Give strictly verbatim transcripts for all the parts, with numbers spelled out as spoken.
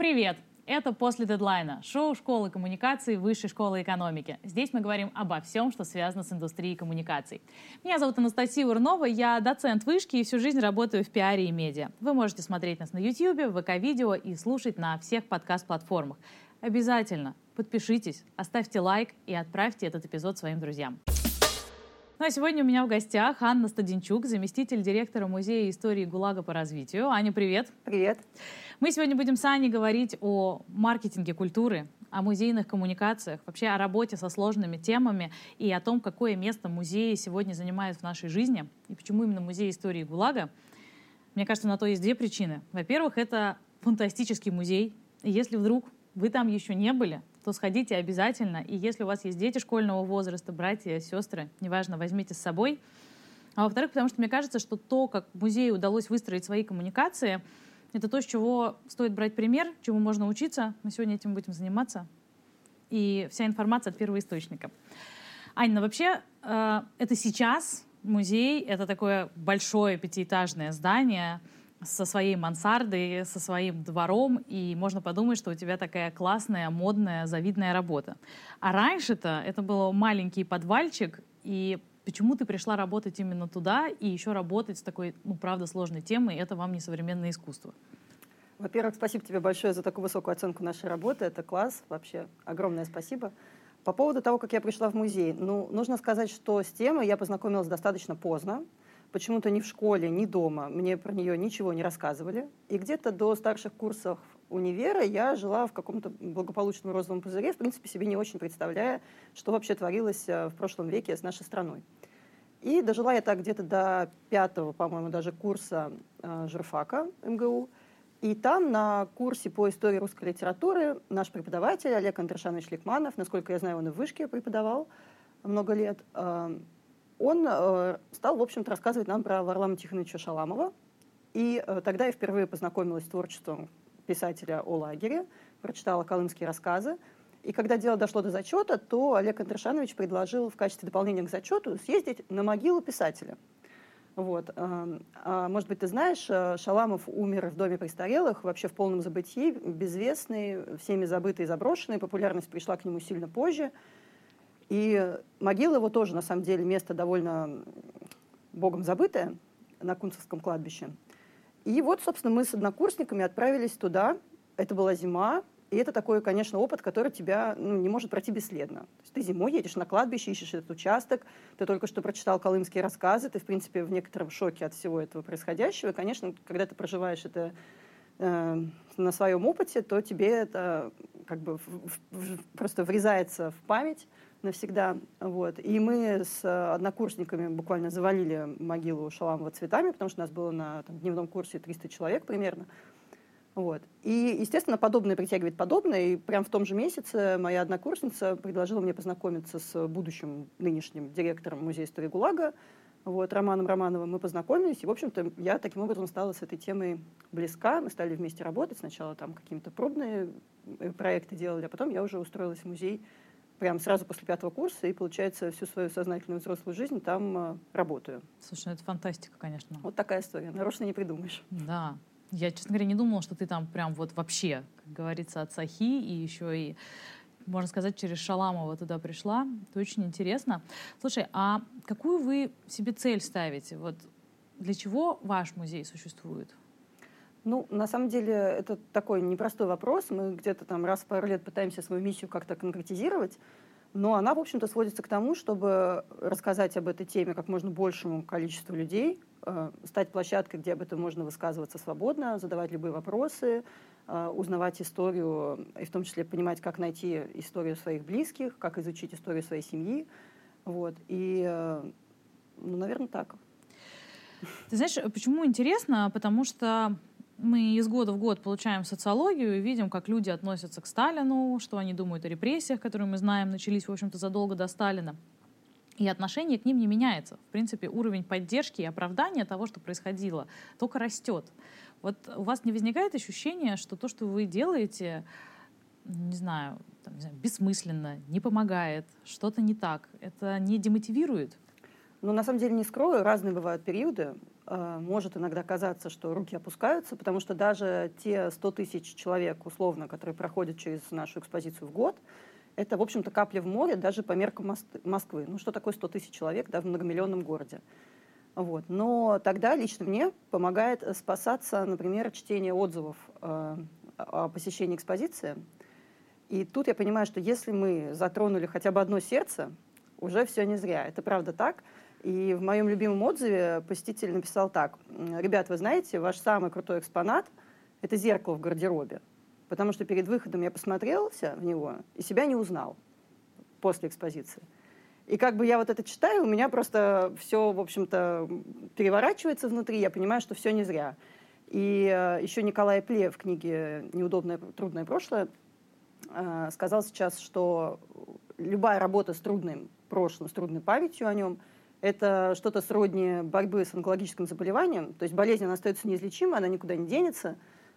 Привет! Это «После дедлайна» — шоу школы коммуникаций Высшей школы экономики. Здесь мы говорим обо всем, что связано с индустрией коммуникаций. Меня зовут Анастасия Урнова, я доцент вышки и всю жизнь работаю в пиаре и медиа. Вы можете смотреть нас на YouTube, вэ ка-видео и слушать на всех подкаст-платформах. Обязательно подпишитесь, оставьте лайк и отправьте этот эпизод своим друзьям. Ну а сегодня у меня в гостях Анна Стадинчук, заместитель директора Музея истории ГУЛАГа по развитию. Аня, привет. Привет. Мы сегодня будем с Аней говорить о маркетинге культуры, о музейных коммуникациях, вообще о работе со сложными темами и о том, какое место музеи сегодня занимают в нашей жизни и почему именно Музей истории ГУЛАГа. Мне кажется, на то есть две причины. Во-первых, это фантастический музей. И если вдруг вы там еще не были, то сходите обязательно. И если у вас есть дети школьного возраста, братья, сестры, неважно, возьмите с собой. А во-вторых, потому что мне кажется, что то, как музею удалось выстроить свои коммуникации, это то, с чего стоит брать пример, чему можно учиться. Мы сегодня этим будем заниматься. И вся информация от первоисточника. Ань, ну вообще, э, это сейчас музей, это такое большое пятиэтажное здание, со своей мансардой, со своим двором, и можно подумать, что у тебя такая классная, модная, завидная работа. А раньше-то это был маленький подвальчик, и почему ты пришла работать именно туда и еще работать с такой, ну, правда, сложной темой, это вам не современное искусство? Во-первых, спасибо тебе большое за такую высокую оценку нашей работы, это класс, вообще огромное спасибо. По поводу того, как я пришла в музей, ну, нужно сказать, что с темой я познакомилась достаточно поздно. Почему-то ни в школе, ни дома мне про нее ничего не рассказывали. И где-то до старших курсов универа я жила в каком-то благополучном розовом пузыре, в принципе, себе не очень представляя, что вообще творилось в прошлом веке с нашей страной. И дожила я так где-то до пятого, по-моему, даже курса журфака эм гэ у. И там на курсе по истории русской литературы наш преподаватель Олег Андреевич Лекманов, насколько я знаю, он и в вышке преподавал много лет, он э, стал, в общем-то, рассказывать нам про Варлама Тихоновича Шаламова. И э, тогда я впервые познакомилась с творчеством писателя о лагере, прочитала «Колымские рассказы». И когда дело дошло до зачета, то Олег Андрешанович предложил в качестве дополнения к зачету съездить на могилу писателя. Вот. Э, э, может быть, ты знаешь, Шаламов умер в доме престарелых, вообще в полном забытии, безвестный, всеми забытый и заброшенный. Популярность пришла к нему сильно позже. И могила его тоже, на самом деле, место довольно богом забытое на Кунцевском кладбище. И вот, собственно, мы с однокурсниками отправились туда. Это была зима, и это такой, конечно, опыт, который тебя, ну, не может пройти бесследно. То есть ты зимой едешь на кладбище, ищешь этот участок, ты только что прочитал «Колымские рассказы», ты, в принципе, в некотором шоке от всего этого происходящего. И, конечно, когда ты проживаешь это э, на своем опыте, то тебе это как бы в, в, просто врезается в память навсегда. Вот. И мы с однокурсниками буквально завалили могилу Шаламова цветами, потому что у нас было на там, дневном курсе триста человек примерно. Вот. И, естественно, подобное притягивает подобное. И прямо в том же месяце моя однокурсница предложила мне познакомиться с будущим нынешним директором Музея истории ГУЛАГа, вот, Романом Романовым. Мы познакомились, и, в общем-то, я таким образом стала с этой темой близка. Мы стали вместе работать. Сначала там какие-то пробные проекты делали, а потом я уже устроилась в музей прям сразу после пятого курса, и, получается, всю свою сознательную взрослую жизнь там э, работаю. Слушай, ну это фантастика, конечно. Вот такая история, нарочно не придумаешь. Да, я, честно говоря, не думала, что ты там прям вот вообще, как говорится, от сахи, и еще и, можно сказать, через Шаламова туда пришла. Это очень интересно. Слушай, а какую вы себе цель ставите? Вот для чего ваш музей существует? Ну, на самом деле, это такой непростой вопрос. Мы где-то там раз в пару лет пытаемся свою миссию как-то конкретизировать, но она, в общем-то, сводится к тому, чтобы рассказать об этой теме как можно большему количеству людей, э, стать площадкой, где об этом можно высказываться свободно, задавать любые вопросы, э, узнавать историю, и в том числе понимать, как найти историю своих близких, как изучить историю своей семьи. Вот. И, э, ну, наверное, так. Ты знаешь, почему интересно? Потому что мы из года в год получаем социологию и видим, как люди относятся к Сталину, что они думают о репрессиях, которые, мы знаем, начались, в общем-то, задолго до Сталина. И отношение к ним не меняется. В принципе, уровень поддержки и оправдания того, что происходило, только растет. Вот у вас не возникает ощущение, что то, что вы делаете, не знаю, там, не знаю, бессмысленно, не помогает, что-то не так, это не демотивирует? Ну, на самом деле, не скрою, разные бывают периоды. может иногда казаться, что руки опускаются, потому что даже те сто тысяч человек, условно, которые проходят через нашу экспозицию в год, это, в общем-то, капля в море даже по меркам Москвы. Ну, что такое сто тысяч человек, да, в многомиллионном городе? Вот. Но тогда лично мне помогает спасаться, например, чтение отзывов э, о посещении экспозиции. И тут я понимаю, что если мы затронули хотя бы одно сердце, уже все не зря. Это правда так. И в моем любимом отзыве посетитель написал так. «Ребят, вы знаете, ваш самый крутой экспонат – это зеркало в гардеробе, потому что перед выходом я посмотрелся в него и себя не узнал после экспозиции». И как бы я вот это читаю, у меня просто все, в общем-то, переворачивается внутри, я понимаю, что все не зря. И еще Николай Пле в книге «Неудобное, трудное прошлое» сказал сейчас, что любая работа с трудным прошлым, с трудной памятью о нем – это что-то сродни борьбы с онкологическим заболеванием. То есть болезнь, она остается неизлечимой, она никуда не денется.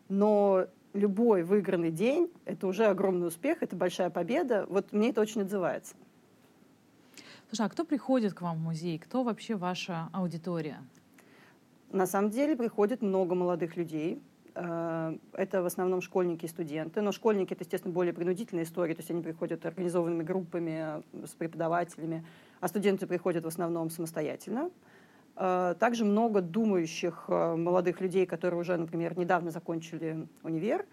Но любой выигранный день – это уже огромный успех, это большая победа. Вот мне это очень отзывается. Слушай, а кто приходит к вам в музей? Кто вообще ваша аудитория? На самом деле приходит много молодых людей. Это в основном школьники и студенты. Но школьники – это, естественно, более принудительная история. То есть они приходят организованными группами, с преподавателями. А студенты приходят в основном самостоятельно. Также много думающих молодых людей, которые уже, например, недавно закончили универ,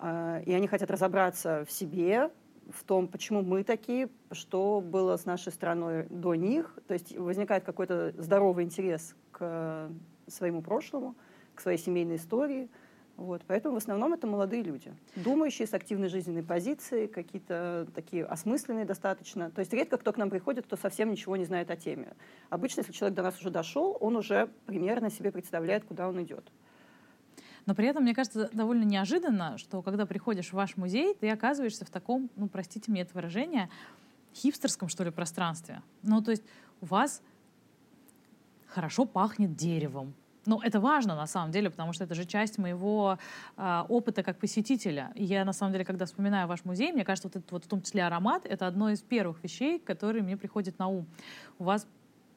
и они хотят разобраться в себе, в том, почему мы такие, что было с нашей страной до них. То есть возникает какой-то здоровый интерес к своему прошлому, к своей семейной истории. Вот. Поэтому в основном это молодые люди, думающие, с активной жизненной позицией, какие-то такие осмысленные достаточно. То есть редко кто к нам приходит, кто совсем ничего не знает о теме. Обычно, если человек до нас уже дошел, он уже примерно себе представляет, куда он идет. Но при этом, мне кажется, довольно неожиданно, что когда приходишь в ваш музей, ты оказываешься в таком, ну, простите мне это выражение, хипстерском, что ли, пространстве. Ну, то есть у вас хорошо пахнет деревом. Ну, это важно, на самом деле, потому что это же часть моего э, опыта как посетителя. И я, на самом деле, когда вспоминаю ваш музей, мне кажется, вот этот вот, в том числе аромат, это одно из первых вещей, которые мне приходят на ум. У вас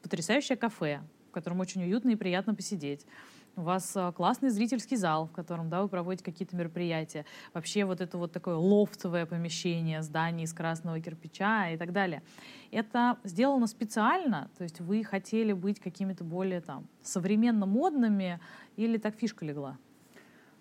потрясающее кафе, в котором очень уютно и приятно посидеть. У вас э, классный зрительский зал, в котором, да, вы проводите какие-то мероприятия. Вообще вот это вот такое лофтовое помещение, здание из красного кирпича и так далее. Это сделано специально? То есть вы хотели быть какими-то более там современно-модными или так фишка легла?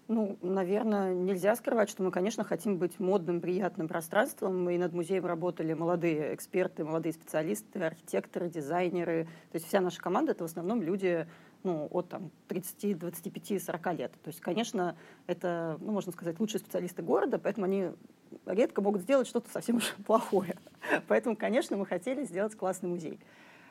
Ну, наверное, нельзя скрывать, что мы, конечно, хотим быть модным, приятным пространством. И над музеем работали молодые эксперты, молодые специалисты, архитекторы, дизайнеры. То есть вся наша команда — это в основном люди, ну, от там, тридцати, двадцати пяти, сорока лет. То есть, конечно, это, ну, можно сказать, лучшие специалисты города, поэтому они редко могут сделать что-то совсем уж плохое. Поэтому, конечно, мы хотели сделать классный музей.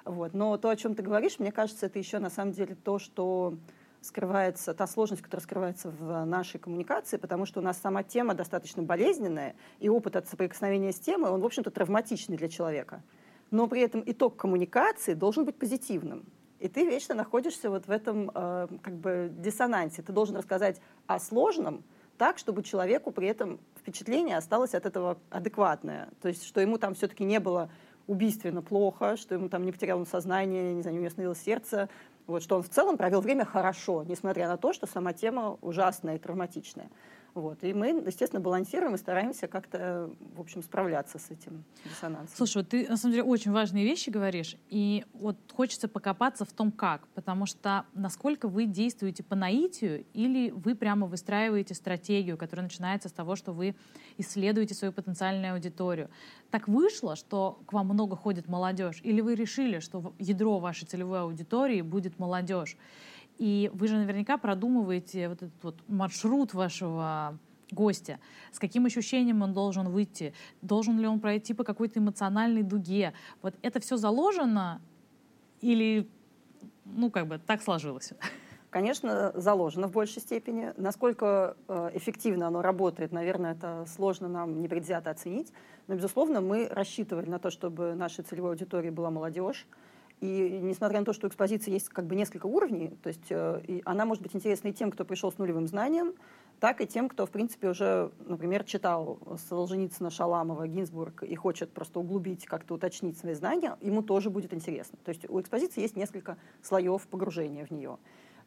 Вот. Но то, о чем ты говоришь, мне кажется, это еще на самом деле то, что скрывается, та сложность, которая скрывается в нашей коммуникации, потому что у нас сама тема достаточно болезненная, и опыт от соприкосновения с темой, он, в общем-то, травматичный для человека. Но при этом итог коммуникации должен быть позитивным. И ты вечно находишься вот в этом э, как бы диссонансе. Ты должен рассказать о сложном так, чтобы человеку при этом впечатление осталось от этого адекватное. То есть, что ему там все-таки не было убийственно плохо, что ему там не потеряло сознание, не знаю, не остановилось сердце. Вот, что он в целом провел время хорошо, несмотря на то, что сама тема ужасная и травматичная. Вот. И мы, естественно, балансируем и стараемся как-то, в общем, справляться с этим диссонансом. Слушай, вот ты, на самом деле, очень важные вещи говоришь, и вот хочется покопаться в том, как, потому что насколько вы действуете по наитию или вы прямо выстраиваете стратегию, которая начинается с того, что вы исследуете свою потенциальную аудиторию. Так вышло, что к вам много ходит молодежь, или вы решили, что ядро вашей целевой аудитории будет молодежь? И вы же наверняка продумываете вот этот вот маршрут вашего гостя. С каким ощущением он должен выйти? Должен ли он пройти по какой-то эмоциональной дуге? Вот это все заложено или, ну, как бы так сложилось? Конечно, заложено в большей степени. Насколько эффективно оно работает, наверное, это сложно нам непредвзято оценить. Но, безусловно, мы рассчитывали на то, чтобы нашей целевой аудиторией была молодежь. И несмотря на то, что у экспозиции есть как бы несколько уровней, то есть э, она может быть интересна и тем, кто пришел с нулевым знанием, так и тем, кто, в принципе, уже, например, читал Солженицына, Шаламова, Гинзбург и хочет просто углубить, как-то уточнить свои знания, ему тоже будет интересно. То есть у экспозиции есть несколько слоев погружения в нее.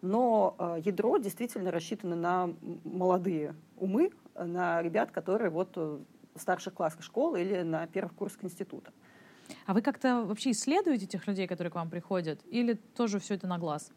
но ядро действительно рассчитано на молодые умы, на ребят, которые вот в старших классах школы или на первых курсах института. А вы как-то вообще исследуете тех людей, которые к вам приходят, или тоже все это на глаз?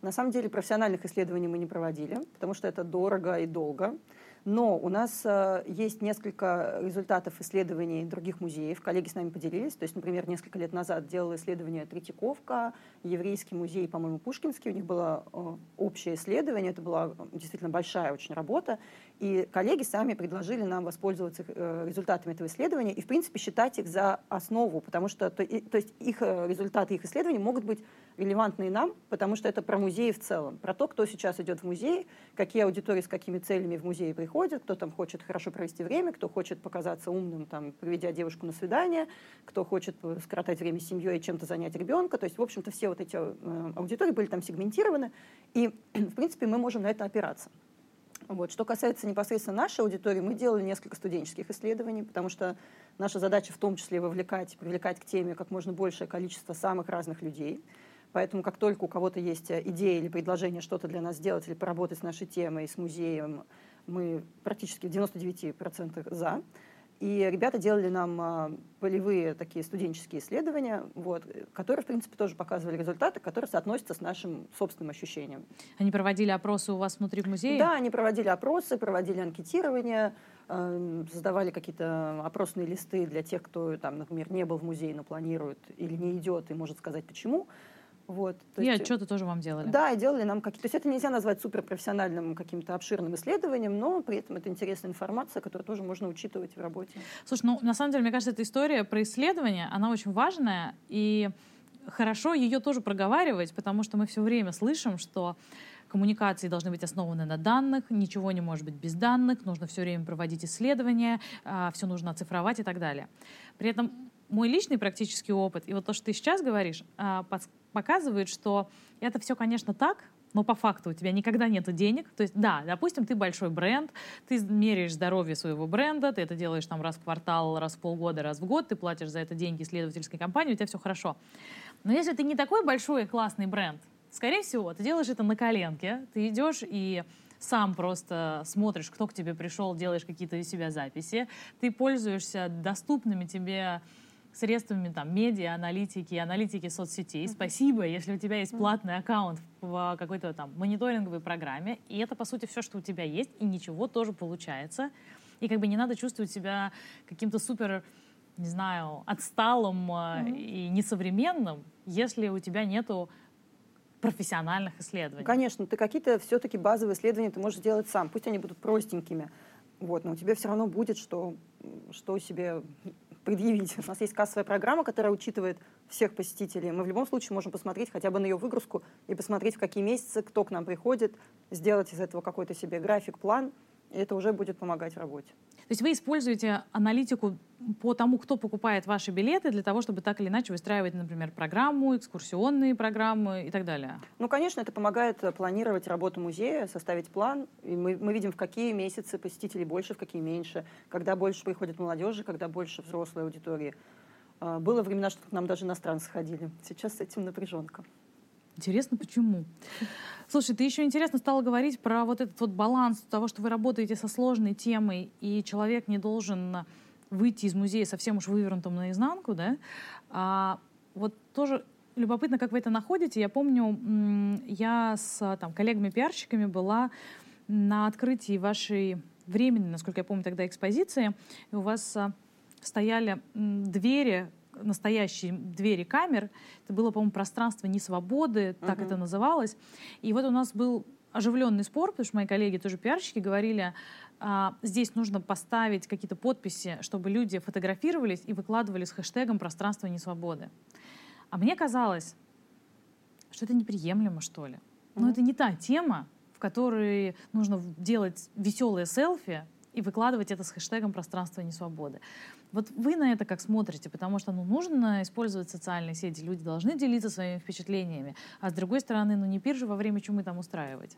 На самом деле профессиональных исследований мы не проводили, потому что это дорого и долго. Но у нас э, есть несколько результатов исследований других музеев. Коллеги с нами поделились. То есть, например, несколько лет назад делала исследование Третьяковка, еврейский музей, по-моему, Пушкинский. У них было э, общее исследование. Это была действительно большая очень работа. И коллеги сами предложили нам воспользоваться э, результатами этого исследования и, в принципе, считать их за основу. Потому что то, и, то есть их результаты, их исследований могут быть релевантны и нам, потому что это про музей в целом. Про то, кто сейчас идет в музей, какие аудитории с какими целями в музей приходят. Кто там хочет хорошо провести время, кто хочет показаться умным, там, приведя девушку на свидание, кто хочет скоротать время с семьей и чем-то занять ребенка. То есть, в общем-то, все вот эти э, аудитории были там сегментированы. И, в принципе, мы можем на это опираться. Вот. Что касается непосредственно нашей аудитории, мы делали несколько студенческих исследований, потому что наша задача в том числе вовлекать, привлекать к теме как можно большее количество самых разных людей. Поэтому как только у кого-то есть идея или предложение что-то для нас сделать или поработать с нашей темой, с музеем, мы практически в девяноста девяти процентах за. И ребята делали нам полевые такие студенческие исследования, вот, которые, в принципе, тоже показывали результаты, которые соотносятся с нашим собственным ощущением. Они проводили опросы у вас внутри музея? Да, они проводили опросы, проводили анкетирование, создавали какие-то опросные листы для тех, кто, там, например, не был в музее, но планирует или не идет и может сказать почему. Вот, то и есть, отчеты тоже вам делали? Да, и делали нам какие-то... То есть это нельзя назвать суперпрофессиональным каким-то обширным исследованием, но при этом это интересная информация, которую тоже можно учитывать в работе. Слушай, ну на самом деле, мне кажется, эта история про исследование, она очень важная, и хорошо ее тоже проговаривать, потому что мы все время слышим, что коммуникации должны быть основаны на данных, ничего не может быть без данных, нужно все время проводить исследования, все нужно оцифровать и так далее. При этом мой личный практический опыт, и вот то, что ты сейчас говоришь, показывает, что это все, конечно, так, но по факту у тебя никогда нет денег. То есть, да, допустим, ты большой бренд, ты меряешь здоровье своего бренда, ты это делаешь там раз в квартал, раз в полгода, раз в год, ты платишь за это деньги исследовательской компании, у тебя все хорошо. Но если ты не такой большой и классный бренд, скорее всего, ты делаешь это на коленке, ты идешь и сам просто смотришь, кто к тебе пришел, делаешь какие-то из себя записи, ты пользуешься доступными тебе средствами там, медиа, аналитики, аналитики соцсетей. Mm-hmm. Спасибо, если у тебя есть платный аккаунт в какой-то там мониторинговой программе. И это, по сути, все, что у тебя есть, и ничего тоже получается. И как бы не надо чувствовать себя каким-то супер, не знаю, отсталым mm-hmm. и несовременным, если у тебя нету профессиональных исследований. Ну, конечно, ты какие-то все-таки базовые исследования ты можешь делать сам. Пусть они будут простенькими. Вот, но у тебя все равно будет, что, что себе предъявить. У нас есть кассовая программа, которая учитывает всех посетителей. Мы в любом случае можем посмотреть хотя бы на ее выгрузку и посмотреть, в какие месяцы, кто к нам приходит, сделать из этого какой-то себе график, план. И это уже будет помогать в работе. То есть вы используете аналитику по тому, кто покупает ваши билеты, для того, чтобы так или иначе выстраивать, например, программу, экскурсионные программы и так далее? Ну, конечно, это помогает планировать работу музея, составить план. И мы, мы видим, в какие месяцы посетителей больше, в какие меньше, когда больше приходит молодежи, когда больше взрослой аудитории. Было времена, что к нам даже иностранцы ходили. Сейчас с этим напряженка. Интересно, почему? Слушай, ты еще интересно стала говорить про вот этот вот баланс того, что вы работаете со сложной темой, и человек не должен выйти из музея совсем уж вывернутым наизнанку, да? А вот тоже любопытно, как вы это находите. Я помню, я с там, коллегами-пиарщиками была на открытии вашей временной, насколько я помню, тогда экспозиции, и у вас стояли двери, настоящие двери камер. Это было, по-моему, пространство несвободы, так uh-huh. это называлось. И вот у нас был оживленный спор, потому что мои коллеги, тоже пиарщики, говорили, а, здесь нужно поставить какие-то подписи, чтобы люди фотографировались и выкладывали с хэштегом «пространство несвободы». А мне казалось, что это неприемлемо, что ли. Но uh-huh. это не та тема, в которой нужно делать веселые селфи и выкладывать это с хэштегом «пространство несвободы». Вот вы на это как смотрите? Потому что ну, нужно использовать социальные сети, люди должны делиться своими впечатлениями, а с другой стороны, ну не пир же во время чумы там устраивать.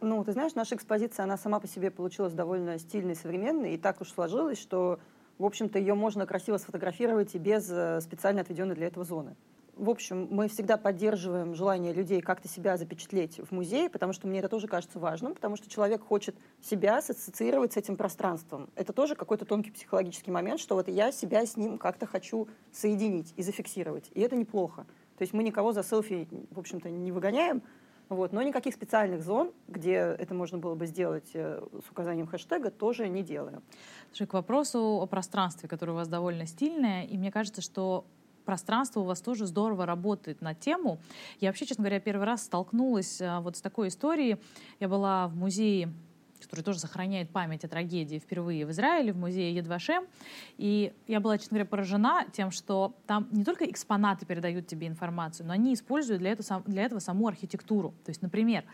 Ну, ты знаешь, наша экспозиция, она сама по себе получилась довольно стильной, современной, и так уж сложилось, что, в общем-то, ее можно красиво сфотографировать и без специально отведенной для этого зоны. в общем, мы всегда поддерживаем желание людей как-то себя запечатлеть в музее, потому что мне это тоже кажется важным, потому что человек хочет себя ассоциировать с этим пространством. Это тоже какой-то тонкий психологический момент, что вот я себя с ним как-то хочу соединить и зафиксировать. И это неплохо. То есть мы никого за селфи, в общем-то, не выгоняем, вот, но никаких специальных зон, где это можно было бы сделать с указанием хэштега, тоже не делаем. Слушай, к вопросу о пространстве, которое у вас довольно стильное, и мне кажется, что пространство у вас тоже здорово работает на тему. Я вообще, честно говоря, первый раз столкнулась вот с такой историей. Я была в музее, который тоже сохраняет память о трагедии, впервые в Израиле, в музее Яд Вашем. И я была, честно говоря, поражена тем, что там не только экспонаты передают тебе информацию, но они используют для этого, для этого саму архитектуру. То есть, например,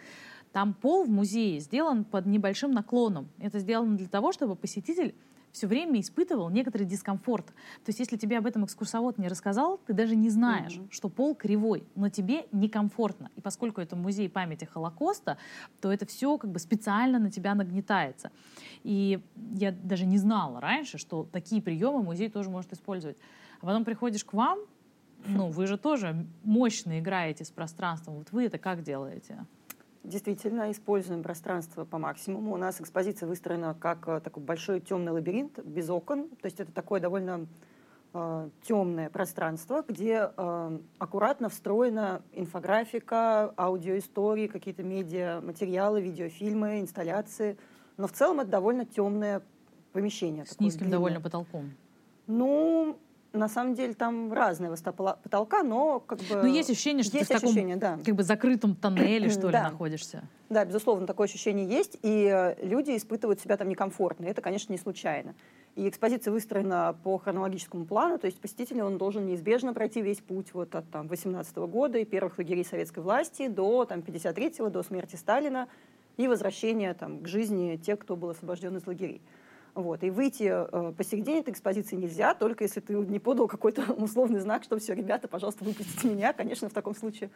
там пол в музее сделан под небольшим наклоном. Это сделано для того, чтобы посетитель все время испытывал некоторый дискомфорт. То есть если тебе об этом экскурсовод не рассказал, ты даже не знаешь, mm-hmm. что пол кривой, но тебе некомфортно. И поскольку это музей памяти Холокоста, то это все как бы специально на тебя нагнетается. И я даже не знала раньше, что такие приемы музей тоже может использовать. А потом приходишь к вам, ну вы же тоже мощно играете с пространством. Вот вы это как делаете? Действительно, используем пространство по максимуму. У нас экспозиция выстроена как такой большой темный лабиринт без окон. То есть это такое довольно э, темное пространство, где э, аккуратно встроена инфографика, аудиоистории, какие-то медиаматериалы, видеофильмы, инсталляции. Но в целом это довольно темное помещение. С низким длинное. Довольно потолком. Ну... На самом деле там разная высота потолка, но как бы... Но есть ощущение, что есть ты в ощущение, таком да. как бы закрытом тоннеле, что ли, да. находишься. Да, безусловно, такое ощущение есть, и люди испытывают себя там некомфортно, это, конечно, не случайно. И экспозиция выстроена по хронологическому плану, то есть посетитель, он должен неизбежно пройти весь путь вот от там, восемнадцатого года и первых лагерей советской власти до там, пятьдесят третьего, до смерти Сталина и возвращения там, к жизни тех, кто был освобожден из лагерей. Вот. И выйти э, посередине этой экспозиции нельзя, только если ты не подал какой-то условный знак, что все, ребята, пожалуйста, выпустите меня. Конечно, в таком случае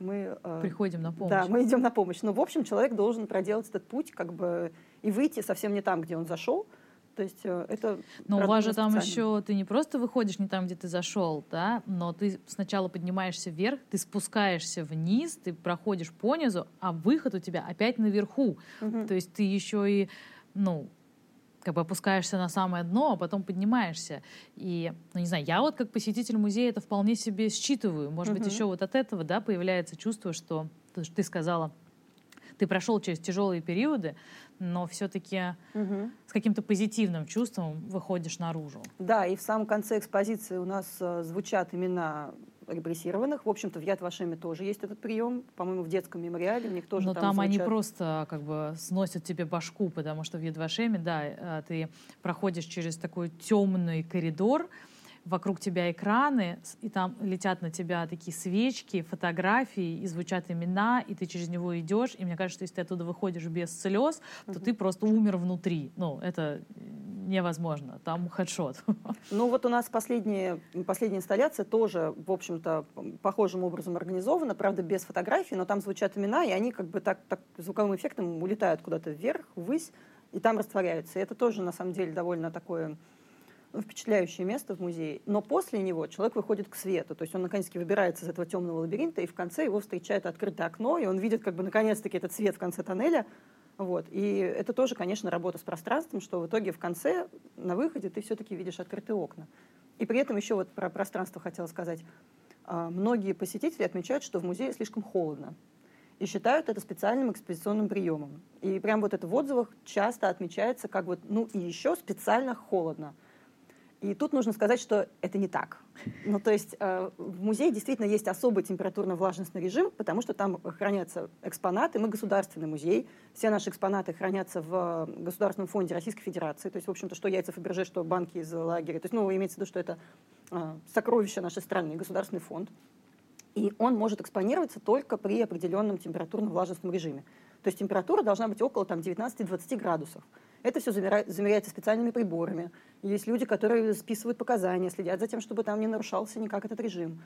мы... Э, Приходим на помощь. Да, мы идем на помощь. Но, в общем, человек должен проделать этот путь как бы, и выйти совсем не там, где он зашел. То есть э, это... Но у вас же там еще ты не просто выходишь не там, где ты зашел, да, но ты сначала поднимаешься вверх, ты спускаешься вниз, ты проходишь понизу, а выход у тебя опять наверху. Угу. То есть ты еще и... ну как бы опускаешься на самое дно, а потом поднимаешься. И, ну, не знаю, я вот как посетитель музея это вполне себе считываю. Может [S2] Uh-huh. [S1] Быть, еще вот от этого, да, появляется чувство, что, что ты сказала, ты прошел через тяжелые периоды, но все-таки [S2] Uh-huh. [S1] С каким-то позитивным чувством выходишь наружу. Да, и в самом конце экспозиции у нас звучат имена репрессированных. В общем-то, в Яд Вашеме тоже есть этот прием. По-моему, в детском мемориале у них тоже. Но там, там звучат... они просто как бы сносят тебе башку, потому что в Яд Вашеме, да, ты проходишь через такой темный коридор, вокруг тебя экраны, и там летят на тебя такие свечки, фотографии, и звучат имена, и ты через него идешь. И мне кажется, что если ты оттуда выходишь без слез, то mm-hmm. ты просто умер внутри. Ну, это невозможно. Там хедшот. Ну, вот у нас последняя инсталляция тоже, в общем-то, похожим образом организована, правда, без фотографий, но там звучат имена, и они как бы так, так звуковым эффектом улетают куда-то вверх, ввысь, и там растворяются. И это тоже, на самом деле, довольно такое... впечатляющее место в музее, но после него человек выходит к свету, то есть он наконец-таки выбирается из этого темного лабиринта, и в конце его встречает открытое окно, и он видит как бы наконец-таки этот свет в конце тоннеля, вот, и это тоже, конечно, работа с пространством, что в итоге в конце, на выходе ты все-таки видишь открытые окна. И при этом еще вот про пространство хотела сказать. Многие посетители отмечают, что в музее слишком холодно, и считают это специальным экспозиционным приемом. И прям вот это в отзывах часто отмечается как вот, ну и еще специально холодно. И тут нужно сказать, что это не так. Ну, то есть э, в музее действительно есть особый температурно-влажностный режим, потому что там хранятся экспонаты. Мы государственный музей. Все наши экспонаты хранятся в Государственном фонде Российской Федерации. То есть, в общем-то, что яйца Фаберже, что банки из лагеря. То есть, ну, имеется в виду, что это э, сокровища нашей страны, государственный фонд. И он может экспонироваться только при определенном температурно-влажностном режиме. То есть температура должна быть около там, девятнадцати-двадцати градусов. Это все замеряется специальными приборами. Есть люди, которые списывают показания, следят за тем, чтобы там не нарушался никак этот режим.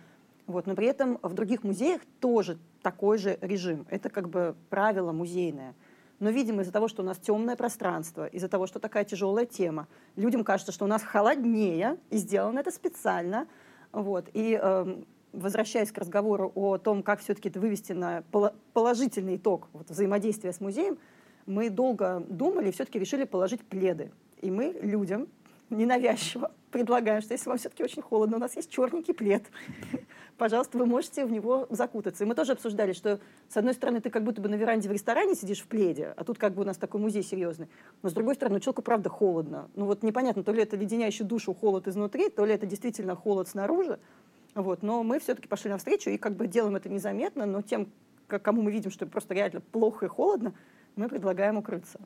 Вот. Но при этом в других музеях тоже такой же режим. Это как бы правило музейное. Но, видимо, из-за того, что у нас темное пространство, из-за того, что такая тяжелая тема, людям кажется, что у нас холоднее, и сделано это специально. Вот. И э, возвращаясь к разговору о том, как все-таки это вывести на положительный итог вот, взаимодействия с музеем, мы долго думали и все-таки решили положить пледы. И мы людям ненавязчиво предлагаем, что если вам все-таки очень холодно, у нас есть черненький плед. Пожалуйста, вы можете в него закутаться. И мы тоже обсуждали, что, с одной стороны, ты как будто бы на веранде в ресторане сидишь в пледе, а тут как бы у нас такой музей серьезный. Но, с другой стороны, человеку, правда, холодно. Ну вот непонятно, то ли это леденящий душу холод изнутри, то ли это действительно холод снаружи. Вот. Но мы все-таки пошли навстречу и как бы делаем это незаметно, но тем, кому мы видим, что просто реально плохо и холодно, мы предлагаем укрыться.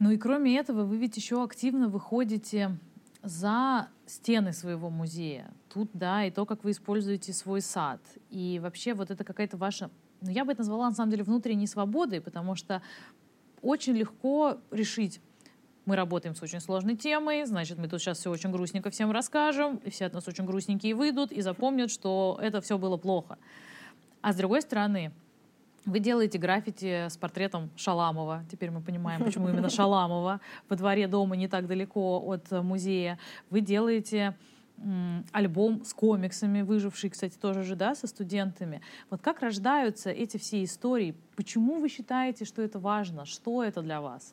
Ну и кроме этого, вы ведь еще активно выходите за стены своего музея. Тут, да, и то, как вы используете свой сад. И вообще вот это какая-то ваша... Ну я бы это назвала, на самом деле, внутренней свободой, потому что очень легко решить, мы работаем с очень сложной темой, значит, мы тут сейчас все очень грустненько всем расскажем, и все от нас очень грустненькие выйдут и запомнят, что это все было плохо. А с другой стороны, вы делаете граффити с портретом Шаламова. Теперь мы понимаем, почему именно Шаламова. Во дворе дома не так далеко от музея. Вы делаете м, альбом с комиксами, выживший, кстати, тоже же, да, со студентами. Вот как рождаются эти все истории? Почему вы считаете, что это важно? Что это для вас?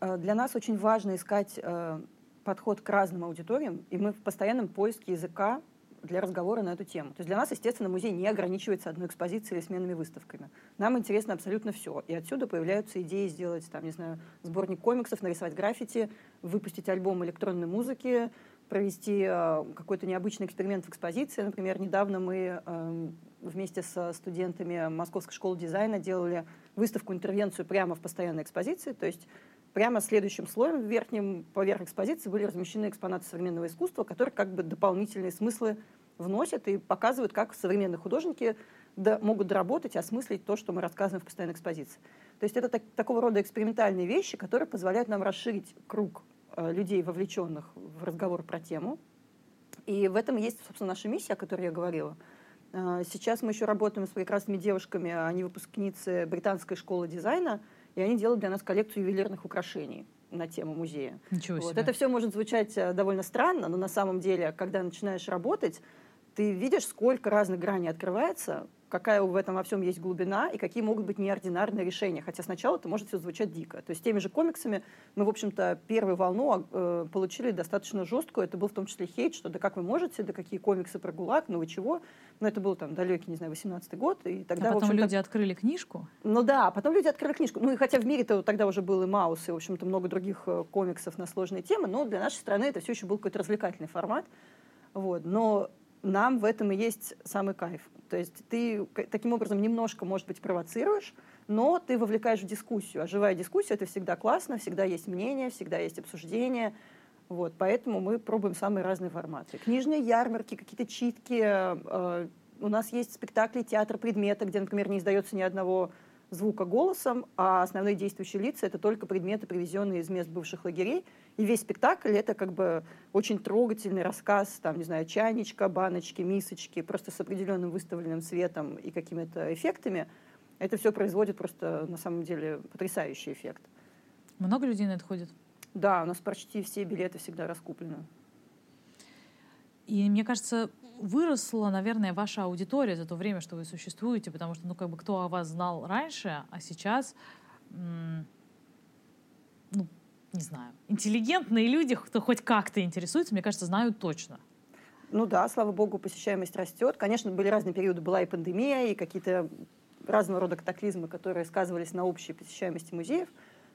Для нас очень важно искать э, подход к разным аудиториям, и мы в постоянном поиске языка для разговора на эту тему. То есть для нас, естественно, музей не ограничивается одной экспозицией или сменными выставками. Нам интересно абсолютно все. И отсюда появляются идеи сделать, там, не знаю, сборник комиксов, нарисовать граффити, выпустить альбом электронной музыки, провести э, какой-то необычный эксперимент в экспозиции. Например, недавно мы э, вместе со студентами Московской школы дизайна делали выставку-интервенцию прямо в постоянной экспозиции. То есть прямо следующим слоем, верхним, поверх экспозиции, были размещены экспонаты современного искусства, которые как бы дополнительные смыслы вносят и показывают, как современные художники до, могут доработать и осмыслить то, что мы рассказываем в постоянной экспозиции. То есть это так, такого рода экспериментальные вещи, которые позволяют нам расширить круг э, людей, вовлеченных в разговор про тему. И в этом есть, собственно, наша миссия, о которой я говорила. Э, сейчас мы еще работаем с прекрасными девушками, они выпускницы Британской школы дизайна, и они делают для нас коллекцию ювелирных украшений на тему музея. Ничего себе. Вот. Это все может звучать довольно странно, но на самом деле, когда начинаешь работать, ты видишь, сколько разных граней открывается, какая в этом во всем есть глубина и какие могут быть неординарные решения. Хотя сначала это может все звучать дико. То есть теми же комиксами мы, в общем-то, первую волну э, получили достаточно жесткую. Это был в том числе хейт, что да как вы можете, да какие комиксы про ГУЛАГ, ну вы чего. Но это был там далекий, не знаю, восемнадцатый год. И тогда, а потом в люди открыли книжку? Ну да, потом люди открыли книжку. Ну и хотя в мире-то тогда уже был и Маус, и, в общем-то, много других комиксов на сложные темы, но для нашей страны это все еще был какой-то развлекательный формат. Вот. Но нам в этом и есть самый кайф. То есть ты таким образом немножко, может быть, провоцируешь, но ты вовлекаешь в дискуссию. А живая дискуссия — это всегда классно, всегда есть мнение, всегда есть обсуждение. Вот, поэтому мы пробуем самые разные форматы. Книжные ярмарки, какие-то читки. У нас есть спектакли, театр предмета, где, например, не издается ни одного звука голосом, а основные действующие лица — это только предметы, привезенные из мест бывших лагерей. И весь спектакль — это как бы очень трогательный рассказ, там, не знаю, чайничка, баночки, мисочки, просто с определенным выставленным светом и какими-то эффектами. Это все производит просто, на самом деле, потрясающий эффект. Много людей на это ходит? Да, у нас почти все билеты всегда раскуплены. И мне кажется, выросла, наверное, ваша аудитория за то время, что вы существуете, потому что, ну, как бы, кто о вас знал раньше, а сейчас, м- ну, не знаю, интеллигентные люди, кто хоть как-то интересуется, мне кажется, знают точно. Ну да, слава богу, посещаемость растет. Конечно, были разные периоды, была и пандемия, и какие-то разного рода катаклизмы, которые сказывались на общей посещаемости музеев,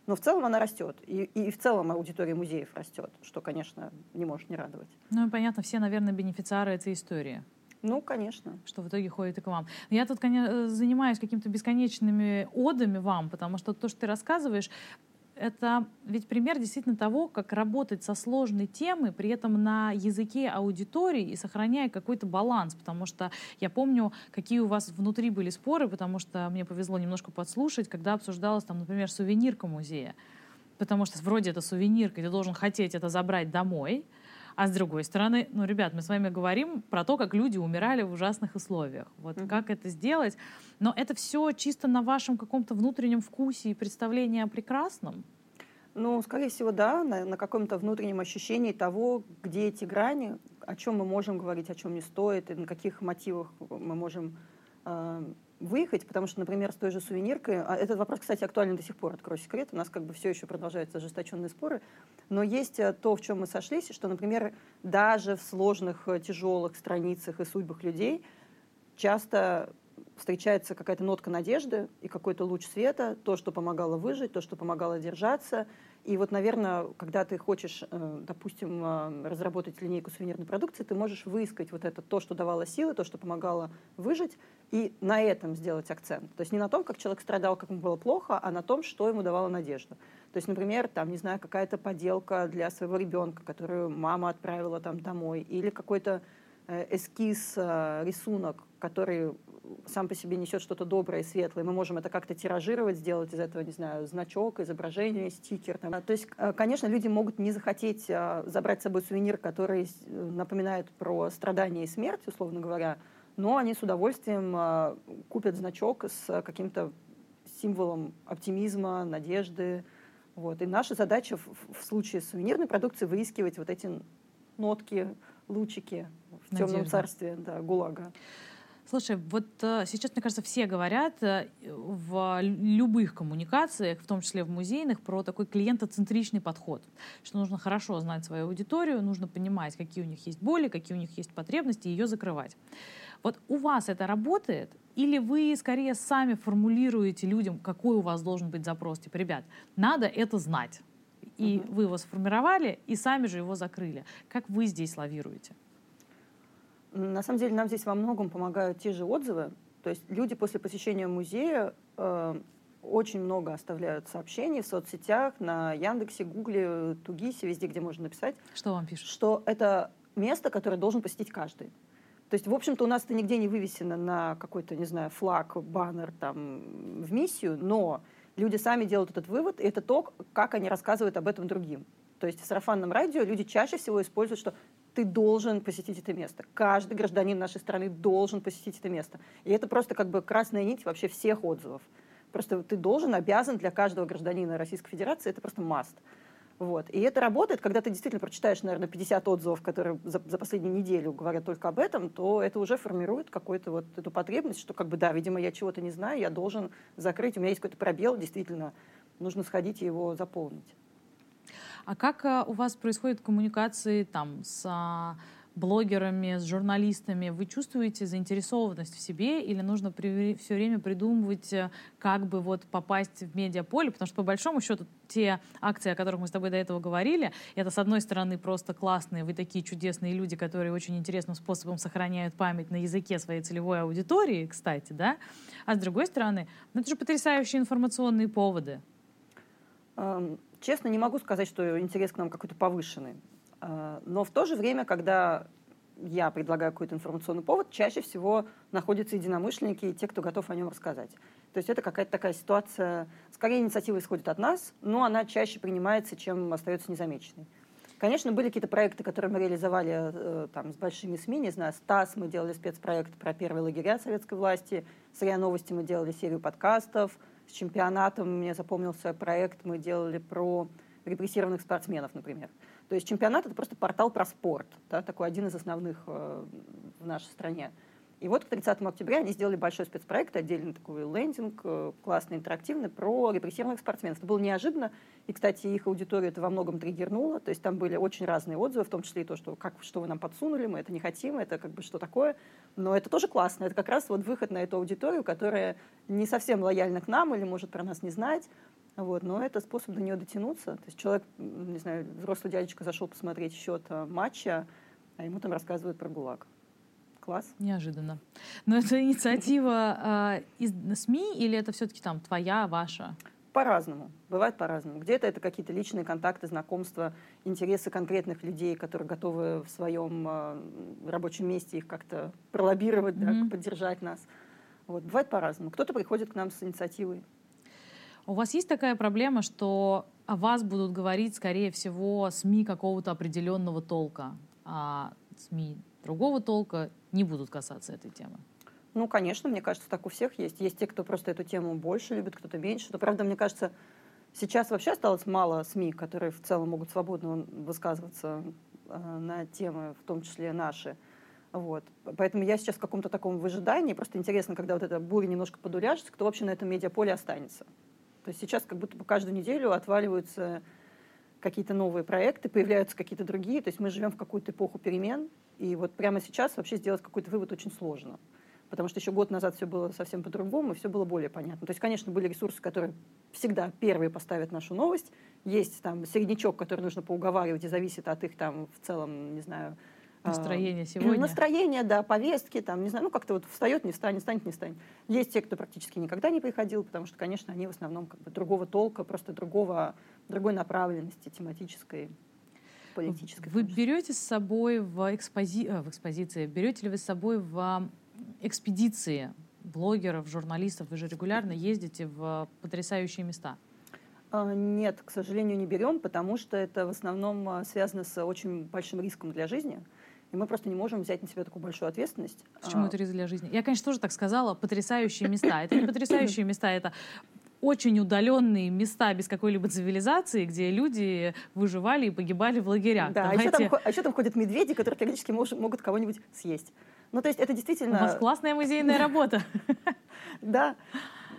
но в целом она растет. И, и в целом аудитория музеев растет, что, конечно, не может не радовать. Ну и понятно, все, наверное, бенефициары этой истории. Ну, конечно. Что в итоге ходит и к вам. Я тут, конечно, занимаюсь какими-то бесконечными одами вам, потому что то, что ты рассказываешь, это ведь пример действительно того, как работать со сложной темой, при этом на языке аудитории и сохраняя какой-то баланс, потому что я помню, какие у вас внутри были споры, потому что мне повезло немножко подслушать, когда обсуждалась, там, например, сувенирка музея, потому что вроде это сувенирка, ты должен хотеть это забрать домой, а с другой стороны, ну, ребят, мы с вами говорим про то, как люди умирали в ужасных условиях. Вот mm-hmm. как это сделать? Но это все чисто на вашем каком-то внутреннем вкусе и представлении о прекрасном? Ну, скорее всего, да, на, на каком-то внутреннем ощущении того, где эти грани, о чем мы можем говорить, о чем не стоит, и на каких мотивах мы можем э, выехать, потому что, например, с той же сувениркой, а этот вопрос, кстати, актуален до сих пор, открою секрет, у нас как бы все еще продолжаются ожесточенные споры, но есть то, в чем мы сошлись, что, например, даже в сложных, тяжелых страницах и судьбах людей часто встречается какая-то нотка надежды и какой-то луч света, то, что помогало выжить, то, что помогало держаться. И вот, наверное, когда ты хочешь, допустим, разработать линейку сувенирной продукции, ты можешь выискать вот это, то, что давало силы, то, что помогало выжить, и на этом сделать акцент. То есть не на том, как человек страдал, как ему было плохо, а на том, что ему давало надежду. То есть, например, там, не знаю, какая-то поделка для своего ребенка, которую мама отправила там домой, или какой-то эскиз, рисунок, который сам по себе несет что-то доброе и светлое. Мы можем это как-то тиражировать, сделать из этого, не знаю, значок, изображение, стикер. Там. То есть, конечно, люди могут не захотеть забрать с собой сувенир, который напоминает про страдания и смерть, условно говоря, но они с удовольствием купят значок с каким-то символом оптимизма, надежды. Вот. И наша задача в случае сувенирной продукции выискивать вот эти нотки, лучики в надежда. Темном царстве, да, ГУЛАГа. Слушай, вот сейчас, мне кажется, все говорят в любых коммуникациях, в том числе в музейных, про такой клиентоцентричный подход, что нужно хорошо знать свою аудиторию, нужно понимать, какие у них есть боли, какие у них есть потребности, и ее закрывать. Вот у вас это работает? Или вы скорее сами формулируете людям, какой у вас должен быть запрос? Типа, ребят, надо это знать. И угу. вы его сформировали, и сами же его закрыли. Как вы здесь лавируете? На самом деле нам здесь во многом помогают те же отзывы. То есть люди после посещения музея э, очень много оставляют сообщений в соцсетях, на Яндексе, Гугле, Тугисе, везде, где можно написать. Что вам пишут? Что это место, которое должен посетить каждый. То есть, в общем-то, у нас это нигде не вывесено на какой-то, не знаю, флаг, баннер, там, в миссию, но люди сами делают этот вывод, и это то, как они рассказывают об этом другим. То есть в сарафанном радио люди чаще всего используют, что ты должен посетить это место. Каждый гражданин нашей страны должен посетить это место. И это просто как бы красная нить вообще всех отзывов. Просто ты должен, обязан для каждого гражданина Российской Федерации, это просто must. Вот. И это работает, когда ты действительно прочитаешь, наверное, пятьдесят отзывов, которые за, за последнюю неделю говорят только об этом, то это уже формирует какую-то вот эту потребность, что как бы да, видимо, я чего-то не знаю, я должен закрыть, у меня есть какой-то пробел, действительно, нужно сходить и его заполнить. А как а, у вас происходят коммуникации там, с а, блогерами, с журналистами? Вы чувствуете заинтересованность в себе или нужно при, все время придумывать, как бы вот, попасть в медиаполе? Потому что, по большому счету, те акции, о которых мы с тобой до этого говорили, это, с одной стороны, просто классные, вы такие чудесные люди, которые очень интересным способом сохраняют память на языке своей целевой аудитории, кстати, да? А с другой стороны, ну, это же потрясающие информационные поводы. Um... Честно, не могу сказать, что интерес к нам какой-то повышенный. Но в то же время, когда я предлагаю какой-то информационный повод, чаще всего находятся единомышленники и те, кто готов о нем рассказать. То есть это какая-то такая ситуация... Скорее, инициатива исходит от нас, но она чаще принимается, чем остается незамеченной. Конечно, были какие-то проекты, которые мы реализовали там, с большими СМИ. Не знаю, с ТАСС мы делали спецпроект про первые лагеря советской власти, с РИА Новости мы делали серию подкастов, с чемпионатом мне запомнился проект, мы делали про репрессированных спортсменов, например. То есть чемпионат — это просто портал про спорт, да, такой один из основных э, в нашей стране. И вот к тридцатому октября они сделали большой спецпроект, отдельный такой лендинг, э, классный, интерактивный, про репрессированных спортсменов. Это было неожиданно, и, кстати, их аудиторию это во многом триггернуло, то есть там были очень разные отзывы, в том числе и то, что, как, что вы нам подсунули, мы это не хотим, это как бы что такое. Но это тоже классно, это как раз вот выход на эту аудиторию, которая не совсем лояльна к нам или может про нас не знать, вот, но это способ до нее дотянуться. То есть человек, не знаю, взрослый дядечка зашел посмотреть счет матча, а ему там рассказывают про ГУЛАГ. Класс. Неожиданно. Но это инициатива э, из СМИ или это все-таки там твоя, ваша? По-разному. Бывает по-разному. Где-то это какие-то личные контакты, знакомства, интересы конкретных людей, которые готовы в своем э, рабочем месте их как-то пролоббировать, mm-hmm. да, поддержать нас. Вот. Бывает по-разному. Кто-то приходит к нам с инициативой. У вас есть такая проблема, что о вас будут говорить, скорее всего, СМИ какого-то определенного толка, а СМИ другого толка не будут касаться этой темы? Ну, конечно, мне кажется, так у всех есть. Есть те, кто просто эту тему больше любит, кто-то меньше. Но, правда, мне кажется, сейчас вообще осталось мало СМИ, которые в целом могут свободно высказываться на темы, в том числе наши. Вот. Поэтому я сейчас в каком-то таком выжидании. Просто интересно, когда вот эта буря немножко подуляжется, кто вообще на этом медиаполе останется. То есть сейчас как будто бы каждую неделю отваливаются какие-то новые проекты, появляются какие-то другие. То есть мы живем в какую-то эпоху перемен. И вот прямо сейчас вообще сделать какой-то вывод очень сложно. Потому что еще год назад все было совсем по-другому, и все было более понятно. То есть, конечно, были ресурсы, которые всегда первые поставят нашу новость. Есть там середнячок, который нужно поуговаривать, и зависит от их там в целом, не знаю... Настроение сегодня. Настроение, да, повестки, там, не знаю, ну как-то вот встает, не встанет, встанет, не встанет. Есть те, кто практически никогда не приходил, потому что, конечно, они в основном как бы другого толка, просто другого, другой направленности тематической, политической. Вы берете с собой в, экспози... а, в экспозиции, берете ли вы с собой в экспедиции блогеров, журналистов? Вы же регулярно ездите в потрясающие места. Нет, к сожалению, не берем, потому что это в основном связано с очень большим риском для жизни. И мы просто не можем взять на себя такую большую ответственность. Почему это риск для жизни? Я, конечно, тоже так сказала. Потрясающие места. Это не потрясающие места, это очень удаленные места без какой-либо цивилизации, где люди выживали и погибали в лагерях. Да, Давайте... а, еще там, а еще там ходят медведи, которые периодически мож, могут кого-нибудь съесть. Ну, то есть это действительно... У вас классная музейная работа. Да.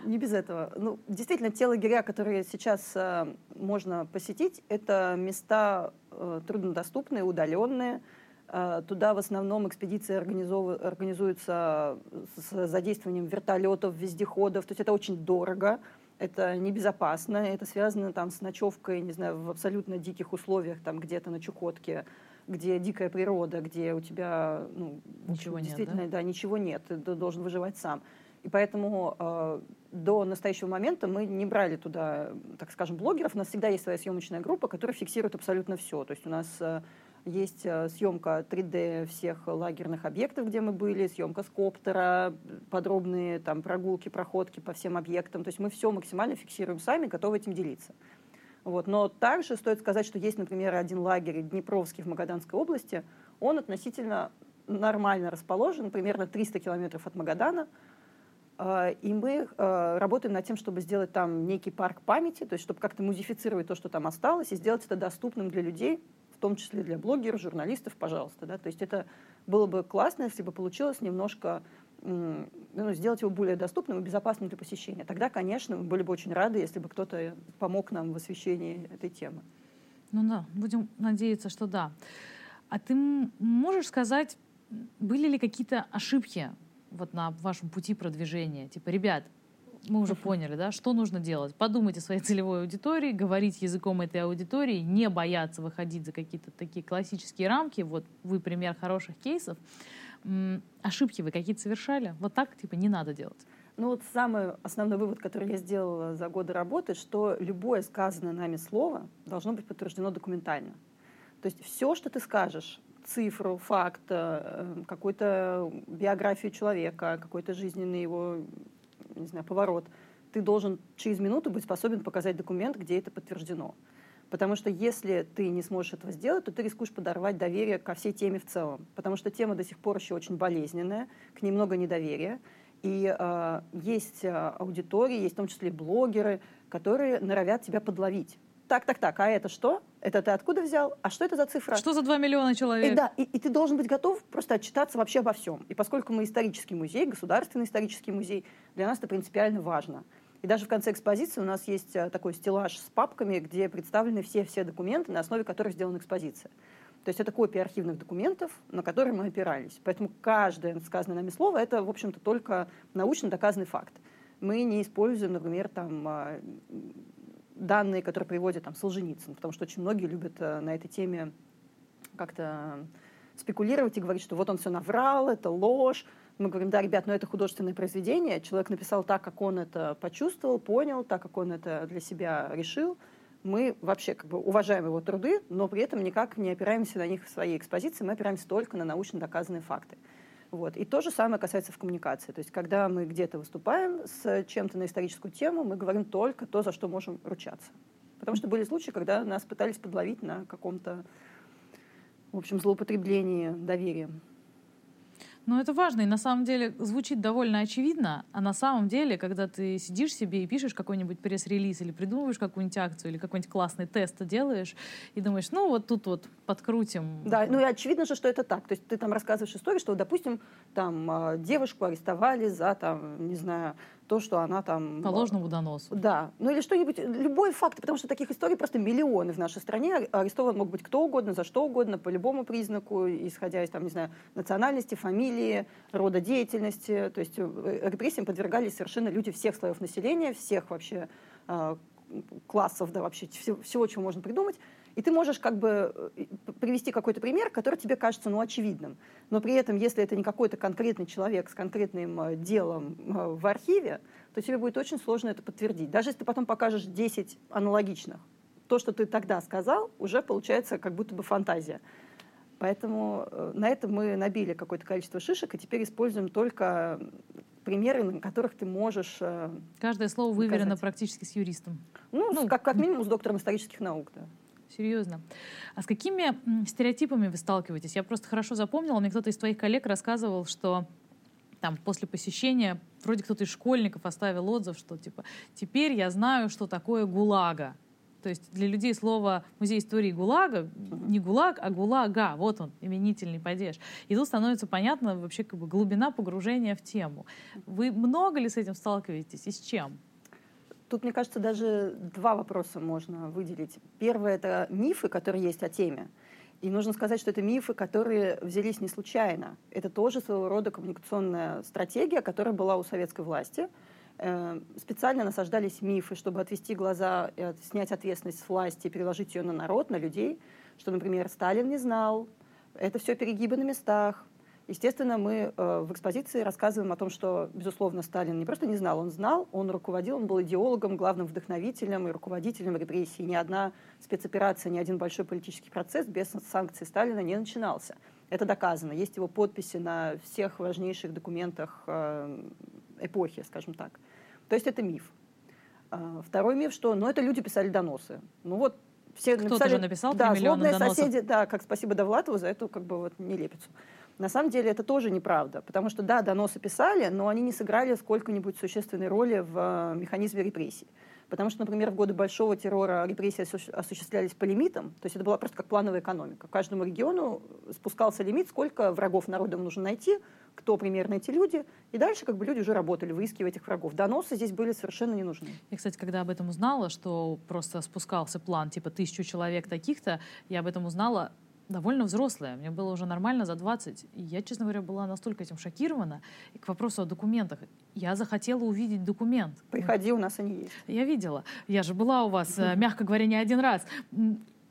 Не без этого. Ну, действительно, те лагеря, которые сейчас э, можно посетить, это места э, труднодоступные, удаленные. Э, туда в основном экспедиции организов... организуются с задействованием вертолетов, вездеходов. То есть это очень дорого, это небезопасно, это связано там с ночевкой, не знаю, в абсолютно диких условиях, там где-то на Чукотке, где дикая природа, где у тебя ну, ничего действительно нет, да? Да, ничего нет, ты должен выживать сам. И поэтому э, до настоящего момента мы не брали туда, так скажем, блогеров. У нас всегда есть своя съемочная группа, которая фиксирует абсолютно все. То есть у нас э, есть съемка три дэ всех лагерных объектов, где мы были, съемка с коптера, подробные там, прогулки, проходки по всем объектам. То есть мы все максимально фиксируем сами, готовы этим делиться. Вот. Но также стоит сказать, что есть, например, один лагерь днепровский в Магаданской области. Он относительно нормально расположен, примерно триста километров от Магадана. И мы работаем над тем, чтобы сделать там некий парк памяти, то есть чтобы как-то музифицировать то, что там осталось, и сделать это доступным для людей, в том числе для блогеров, журналистов, пожалуйста. Да? То есть это было бы классно, если бы получилось немножко ну, сделать его более доступным и безопасным для посещения. Тогда, конечно, мы были бы очень рады, если бы кто-то помог нам в освещении этой темы. Ну да, будем надеяться, что да. А ты можешь сказать, были ли какие-то ошибки вот на вашем пути продвижения? Типа, ребят, мы уже поняли, да, что нужно делать. Подумайте о своей целевой аудитории, говорить языком этой аудитории, не бояться выходить за какие-то такие классические рамки. Вот вы пример хороших кейсов. М-м- ошибки вы какие-то совершали? Вот так, типа, не надо делать. Ну вот самый основной вывод, который я сделала за годы работы, что любое сказанное нами слово должно быть подтверждено документально. То есть все, что ты скажешь, цифру, факт, какую-то биографию человека, какой-то жизненный его, не знаю, поворот, ты должен через минуту быть способен показать документ, где это подтверждено. Потому что если ты не сможешь этого сделать, то ты рискуешь подорвать доверие ко всей теме в целом. Потому что тема до сих пор еще очень болезненная, к ней много недоверия. И э, есть аудитории, есть в том числе блогеры, которые норовят тебя подловить. Так, так, так, а это что? Это ты откуда взял? А что это за цифра? Что за два миллиона человек? И, да, и, и ты должен быть готов просто отчитаться вообще обо всем. И поскольку мы исторический музей, государственный исторический музей, для нас это принципиально важно. И даже в конце экспозиции у нас есть такой стеллаж с папками, где представлены все-все документы, на основе которых сделана экспозиция. То есть это копия архивных документов, на которые мы опирались. Поэтому каждое сказанное нами слово — это, в общем-то, только научно доказанный факт. Мы не используем, например, там... данные, которые приводит там Солженицын, потому что очень многие любят на этой теме как-то спекулировать и говорить, что вот он все наврал, это ложь. Мы говорим, да, ребят, но это художественное произведение. Человек написал так, как он это почувствовал, понял, так, как он это для себя решил. Мы вообще как бы уважаем его труды, но при этом никак не опираемся на них в своей экспозиции, мы опираемся только на научно доказанные факты. Вот. И то же самое касается в коммуникации. То есть, когда мы где-то выступаем с чем-то на историческую тему, мы говорим только то, за что можем ручаться. Потому что были случаи, когда нас пытались подловить на каком-то, в общем, злоупотреблении доверием. Ну, это важно, и на самом деле звучит довольно очевидно, а на самом деле, когда ты сидишь себе и пишешь какой-нибудь пресс-релиз, или придумываешь какую-нибудь акцию, или какой-нибудь классный тест делаешь, и думаешь, ну, вот тут вот подкрутим. Да, ну и очевидно же, что это так. То есть ты там рассказываешь историю, что, допустим, там девушку арестовали за, там, не знаю, то, что она там... По ложному доносу. Да. Ну или что-нибудь, любой факт, потому что таких историй просто миллионы в нашей стране. Арестован мог быть кто угодно, за что угодно, по любому признаку, исходя из, там, не знаю, национальности, фамилии, рода деятельности. То есть репрессиям подвергались совершенно люди всех слоев населения, всех вообще э, классов, да, вообще всего, всего, чего можно придумать. И ты можешь как бы привести какой-то пример, который тебе кажется, ну, очевидным. Но при этом, если это не какой-то конкретный человек с конкретным делом в архиве, то тебе будет очень сложно это подтвердить. Даже если ты потом покажешь десять аналогичных, то, что ты тогда сказал, уже получается как будто бы фантазия. Поэтому на это мы набили какое-то количество шишек, и теперь используем только примеры, на которых ты можешь... Каждое слово доказать. Выверено практически с юристом. Ну, ну как, как минимум с доктором исторических наук, да. Серьезно. А с какими стереотипами вы сталкиваетесь? Я просто хорошо запомнила, мне кто-то из твоих коллег рассказывал, что там после посещения вроде кто-то из школьников оставил отзыв, что типа «теперь я знаю, что такое ГУЛАГа». То есть для людей слово «музей истории ГУЛАГа» не ГУЛАГ, а ГУЛАГа. Вот он, именительный падеж. И тут становится понятна вообще как бы глубина погружения в тему. Вы много ли с этим сталкиваетесь и с чем? Тут, мне кажется, даже два вопроса можно выделить. Первое — это мифы, которые есть о теме. И нужно сказать, что это мифы, которые взялись не случайно. Это тоже своего рода коммуникационная стратегия, которая была у советской власти. Специально насаждались мифы, чтобы отвести глаза, снять ответственность с власти, переложить ее на народ, на людей. Что, например, Сталин не знал. Это все перегибы на местах. Естественно, мы э, в экспозиции рассказываем о том, что, безусловно, Сталин не просто не знал, он знал, он руководил, он был идеологом, главным вдохновителем и руководителем репрессий. Ни одна спецоперация, ни один большой политический процесс без санкций Сталина не начинался. Это доказано. Есть его подписи на всех важнейших документах э, эпохи, скажем так. То есть это миф. Э, второй миф, что, ну, это люди писали доносы. Ну вот все кто-то написали, же написал да, миллиона доносов. Соседи, да, как спасибо Давлатову за эту как бы вот нелепицу. На самом деле это тоже неправда, потому что, да, доносы писали, но они не сыграли сколько-нибудь существенной роли в механизме репрессий. Потому что, например, в годы Большого террора репрессии осу- осуществлялись по лимитам, то есть это была просто как плановая экономика. Каждому региону спускался лимит, сколько врагов народу нужно найти, кто примерно эти люди, и дальше как бы люди уже работали, выискивая этих врагов. Доносы здесь были совершенно не нужны. Я, кстати, когда об этом узнала, что просто спускался план типа тысячу человек таких-то, я об этом узнала... довольно взрослая. Мне было уже нормально за двадцать. И я, честно говоря, была настолько этим шокирована. И к вопросу о документах. Я захотела увидеть документ. Приходи, у нас они есть. Я видела. Я же была у вас, мягко говоря, не один раз.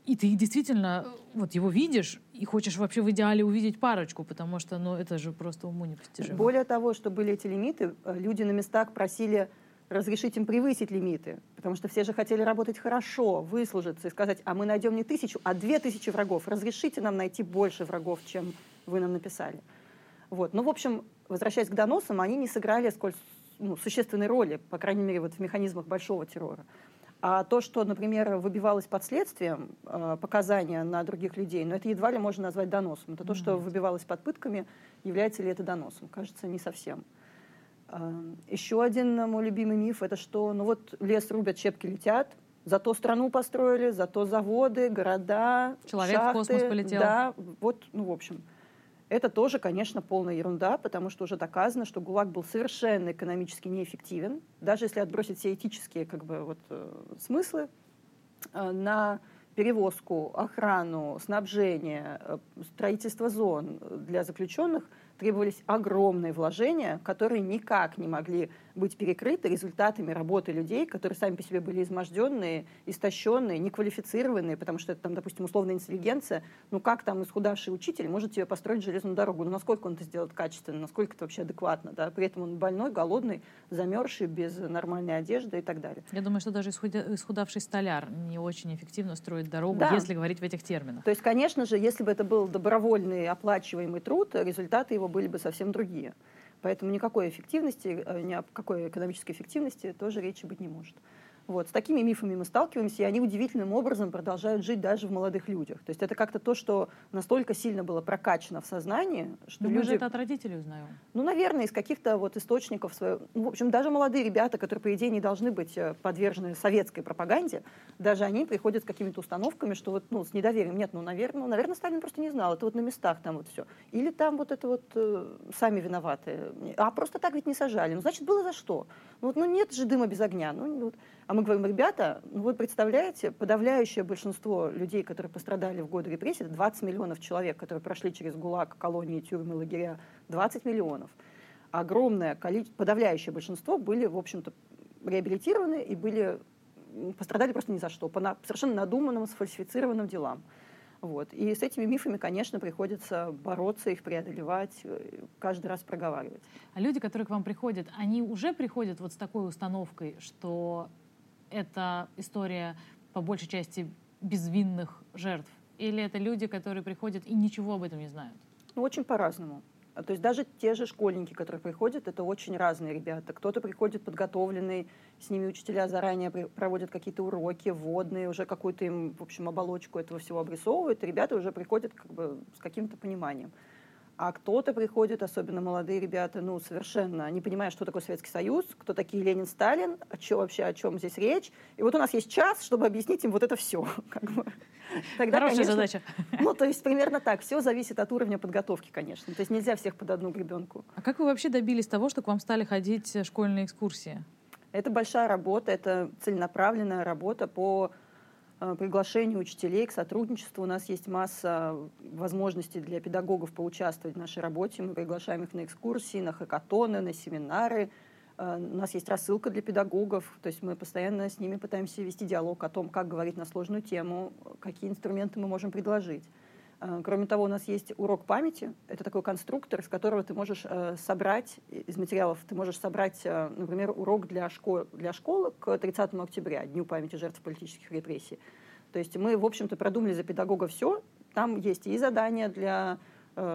И ты действительно вот его видишь и хочешь вообще в идеале увидеть парочку, потому что ну, это же просто уму непостижимо. Более того, что были эти лимиты, люди на местах просили разрешить им превысить лимиты, потому что все же хотели работать хорошо, выслужиться и сказать, а мы найдем не тысячу, а две тысячи врагов, разрешите нам найти больше врагов, чем вы нам написали. Вот. Ну, в общем, возвращаясь к доносам, они не сыграли сколь, ну, существенной роли, по крайней мере, вот в механизмах большого террора. А то, что, например, выбивалось под следствием э, показания на других людей, ну, это едва ли можно назвать доносом. Это mm-hmm. то, что выбивалось под пытками, является ли это доносом? Кажется, не совсем. Еще один мой любимый миф, это что, ну вот лес рубят, щепки летят, зато страну построили, зато заводы, города, человек шахты. Человек в космос полетел. Да, вот, ну в общем, это тоже, конечно, полная ерунда, потому что уже доказано, что ГУЛАГ был совершенно экономически неэффективен, даже если отбросить все этические как бы, вот, смыслы, на перевозку, охрану, снабжение, строительство зон для заключенных требовались огромные вложения, которые никак не могли быть перекрыты результатами работы людей, которые сами по себе были изможденные, истощенные, неквалифицированные, потому что это, там, допустим, условная интеллигенция. Ну как там исхудавший учитель может тебе построить железную дорогу? Ну насколько он это сделает качественно, насколько это вообще адекватно? Да? При этом он больной, голодный, замерзший, без нормальной одежды и так далее. Я думаю, что даже исхудавший столяр не очень эффективно строит дорогу, да. Если говорить в этих терминах. То есть, конечно же, если бы это был добровольный оплачиваемый труд, результаты его были бы совсем другие. Поэтому никакой эффективности, ни о какой экономической эффективности тоже речи быть не может. Вот, с такими мифами мы сталкиваемся, и они удивительным образом продолжают жить даже в молодых людях. То есть это как-то то, что настолько сильно было прокачано в сознании, что люди... Мы же это от родителей узнаем. Ну, наверное, из каких-то вот источников своего... Ну, в общем, даже молодые ребята, которые, по идее, не должны быть подвержены советской пропаганде, даже они приходят с какими-то установками, что вот, ну, с недоверием. Нет, ну, наверное, ну, наверное, Сталин просто не знал. Это вот на местах там вот все. Или там вот это вот э, сами виноваты. А просто так ведь не сажали. Ну, значит, было за что. Ну, вот, ну нет же дыма без огня. Ну, вот. А мы говорим, ребята, ну вы представляете, подавляющее большинство людей, которые пострадали в годы репрессий, двадцать миллионов человек, которые прошли через ГУЛАГ, колонии, тюрьмы, лагеря, двадцать миллионов. Огромное количество, подавляющее большинство были, в общем-то, реабилитированы и были, пострадали просто ни за что, по на, совершенно надуманным, сфальсифицированным делам. Вот. И с этими мифами, конечно, приходится бороться, их преодолевать, каждый раз проговаривать. А люди, которые к вам приходят, они уже приходят вот с такой установкой, что это история, по большей части, безвинных жертв? Или это люди, которые приходят и ничего об этом не знают? Ну, очень по-разному. То есть даже те же школьники, которые приходят, это очень разные ребята. Кто-то приходит подготовленный, с ними учителя заранее проводят какие-то уроки вводные, уже какую-то им, в общем, оболочку этого всего обрисовывают, и ребята уже приходят как бы с каким-то пониманием. А кто-то приходит, особенно молодые ребята, ну, совершенно не понимая, что такое Советский Союз, кто такие Ленин, Сталин, о чем вообще, о чем здесь речь. И вот у нас есть час, чтобы объяснить им вот это все. Как бы. Тогда, Хорошая конечно, задача. Ну, то есть примерно так. Все зависит от уровня подготовки, конечно. То есть нельзя всех под одну гребенку. А как вы вообще добились того, что к вам стали ходить школьные экскурсии? Это большая работа, это целенаправленная работа по приглашению учителей к сотрудничеству. У нас есть масса возможностей для педагогов поучаствовать в нашей работе. Мы приглашаем их на экскурсии, на хакатоны, на семинары. У нас есть рассылка для педагогов. То есть мы постоянно с ними пытаемся вести диалог о том, как говорить на сложную тему, какие инструменты мы можем предложить. Кроме того, у нас есть урок памяти. Это такой конструктор, из которого ты можешь собрать, из материалов ты можешь собрать, например, урок для школ, для школы к тридцатому октября, Дню памяти жертв политических репрессий. То есть мы, в общем-то, продумали за педагога все. Там есть и задания для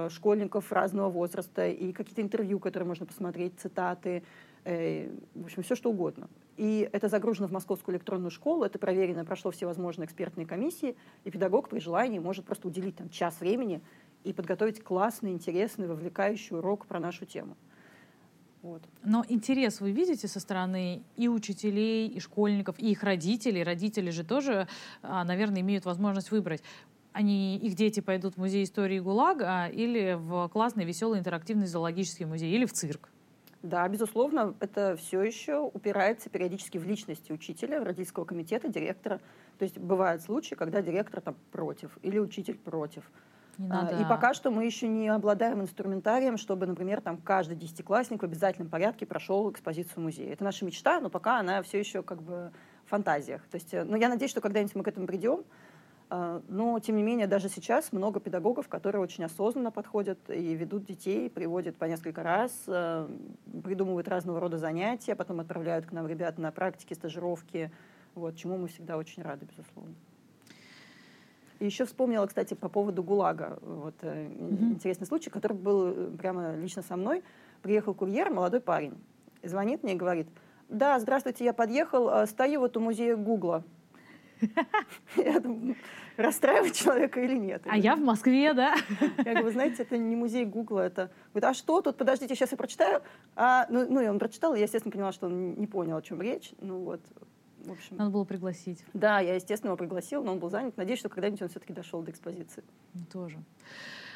школьников разного возраста, и какие-то интервью, которые можно посмотреть, цитаты, в общем, все что угодно. И это загружено в Московскую электронную школу, это проверено, прошло всевозможные экспертные комиссии, и педагог при желании может просто уделить там час времени и подготовить классный, интересный, вовлекающий урок про нашу тему. Вот. Но интерес вы видите со стороны и учителей, и школьников, и их родителей. Родители же тоже, наверное, имеют возможность выбрать. Они, их дети пойдут в Музей истории ГУЛАГа или в классный, веселый, интерактивный зоологический музей, или в цирк? Да, безусловно, это все еще упирается периодически в личности учителя, родительского комитета, директора. То есть бывают случаи, когда директор там против или учитель против. Не надо. И пока что мы еще не обладаем инструментарием, чтобы, например, там каждый десятиклассник в обязательном порядке прошел экспозицию музея. Это наша мечта, но пока она все еще как бы в фантазиях. То есть, ну, я надеюсь, что когда-нибудь мы к этому придем. Но, тем не менее, даже сейчас много педагогов, которые очень осознанно подходят и ведут детей, приводят по несколько раз, придумывают разного рода занятия, потом отправляют к нам ребят на практики, стажировки, вот, чему мы всегда очень рады, безусловно. И еще вспомнила, кстати, по поводу ГУЛАГа. Вот, mm-hmm. интересный случай, который был прямо лично со мной. Приехал курьер, молодой парень, звонит мне и говорит: «Да, здравствуйте, я подъехал, стою вот у музея Гугла». Я думаю, расстраивать человека или нет. А я в Москве, да? Я говорю, вы знаете, это не музей Гугла, это... Говорит, а что тут? Подождите, сейчас я прочитаю. А, ну, ну, и он прочитал, и я, естественно, поняла, что он не понял, о чем речь. Ну, вот, в общем... Надо было пригласить. Да, я, естественно, его пригласила, но он был занят. Надеюсь, что когда-нибудь он все-таки дошел до экспозиции. Тоже.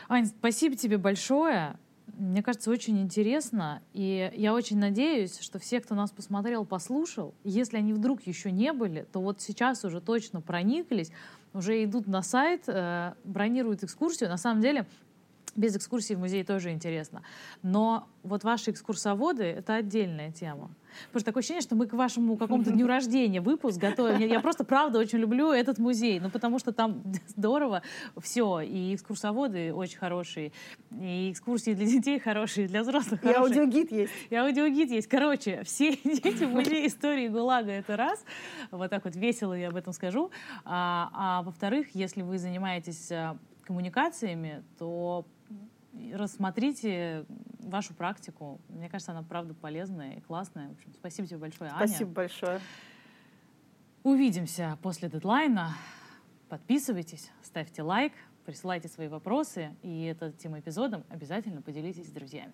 Ань, спасибо тебе большое. Мне кажется, очень интересно, и я очень надеюсь, что все, кто нас посмотрел, послушал, если они вдруг еще не были, то вот сейчас уже точно прониклись, уже идут на сайт, бронируют экскурсию. На самом деле, без экскурсии в музее тоже интересно. Но вот ваши экскурсоводы — это отдельная тема. Потому что такое ощущение, что мы к вашему какому-то дню рождения выпуск готовим. Я, я просто, правда, очень люблю этот музей, ну, потому что там здорово все. И экскурсоводы очень хорошие, и экскурсии для детей хорошие, для взрослых хорошие. И аудиогид есть. И аудиогид есть. Короче, все дети в музее истории ГУЛАГа — это раз. Вот так вот весело я об этом скажу. А, а во-вторых, если вы занимаетесь коммуникациями, то рассмотрите вашу практику. Мне кажется, она правда полезная и классная. В общем, спасибо тебе большое, Аня. Спасибо большое. Увидимся после дедлайна. Подписывайтесь, ставьте лайк, присылайте свои вопросы. И этим эпизодом обязательно поделитесь с друзьями.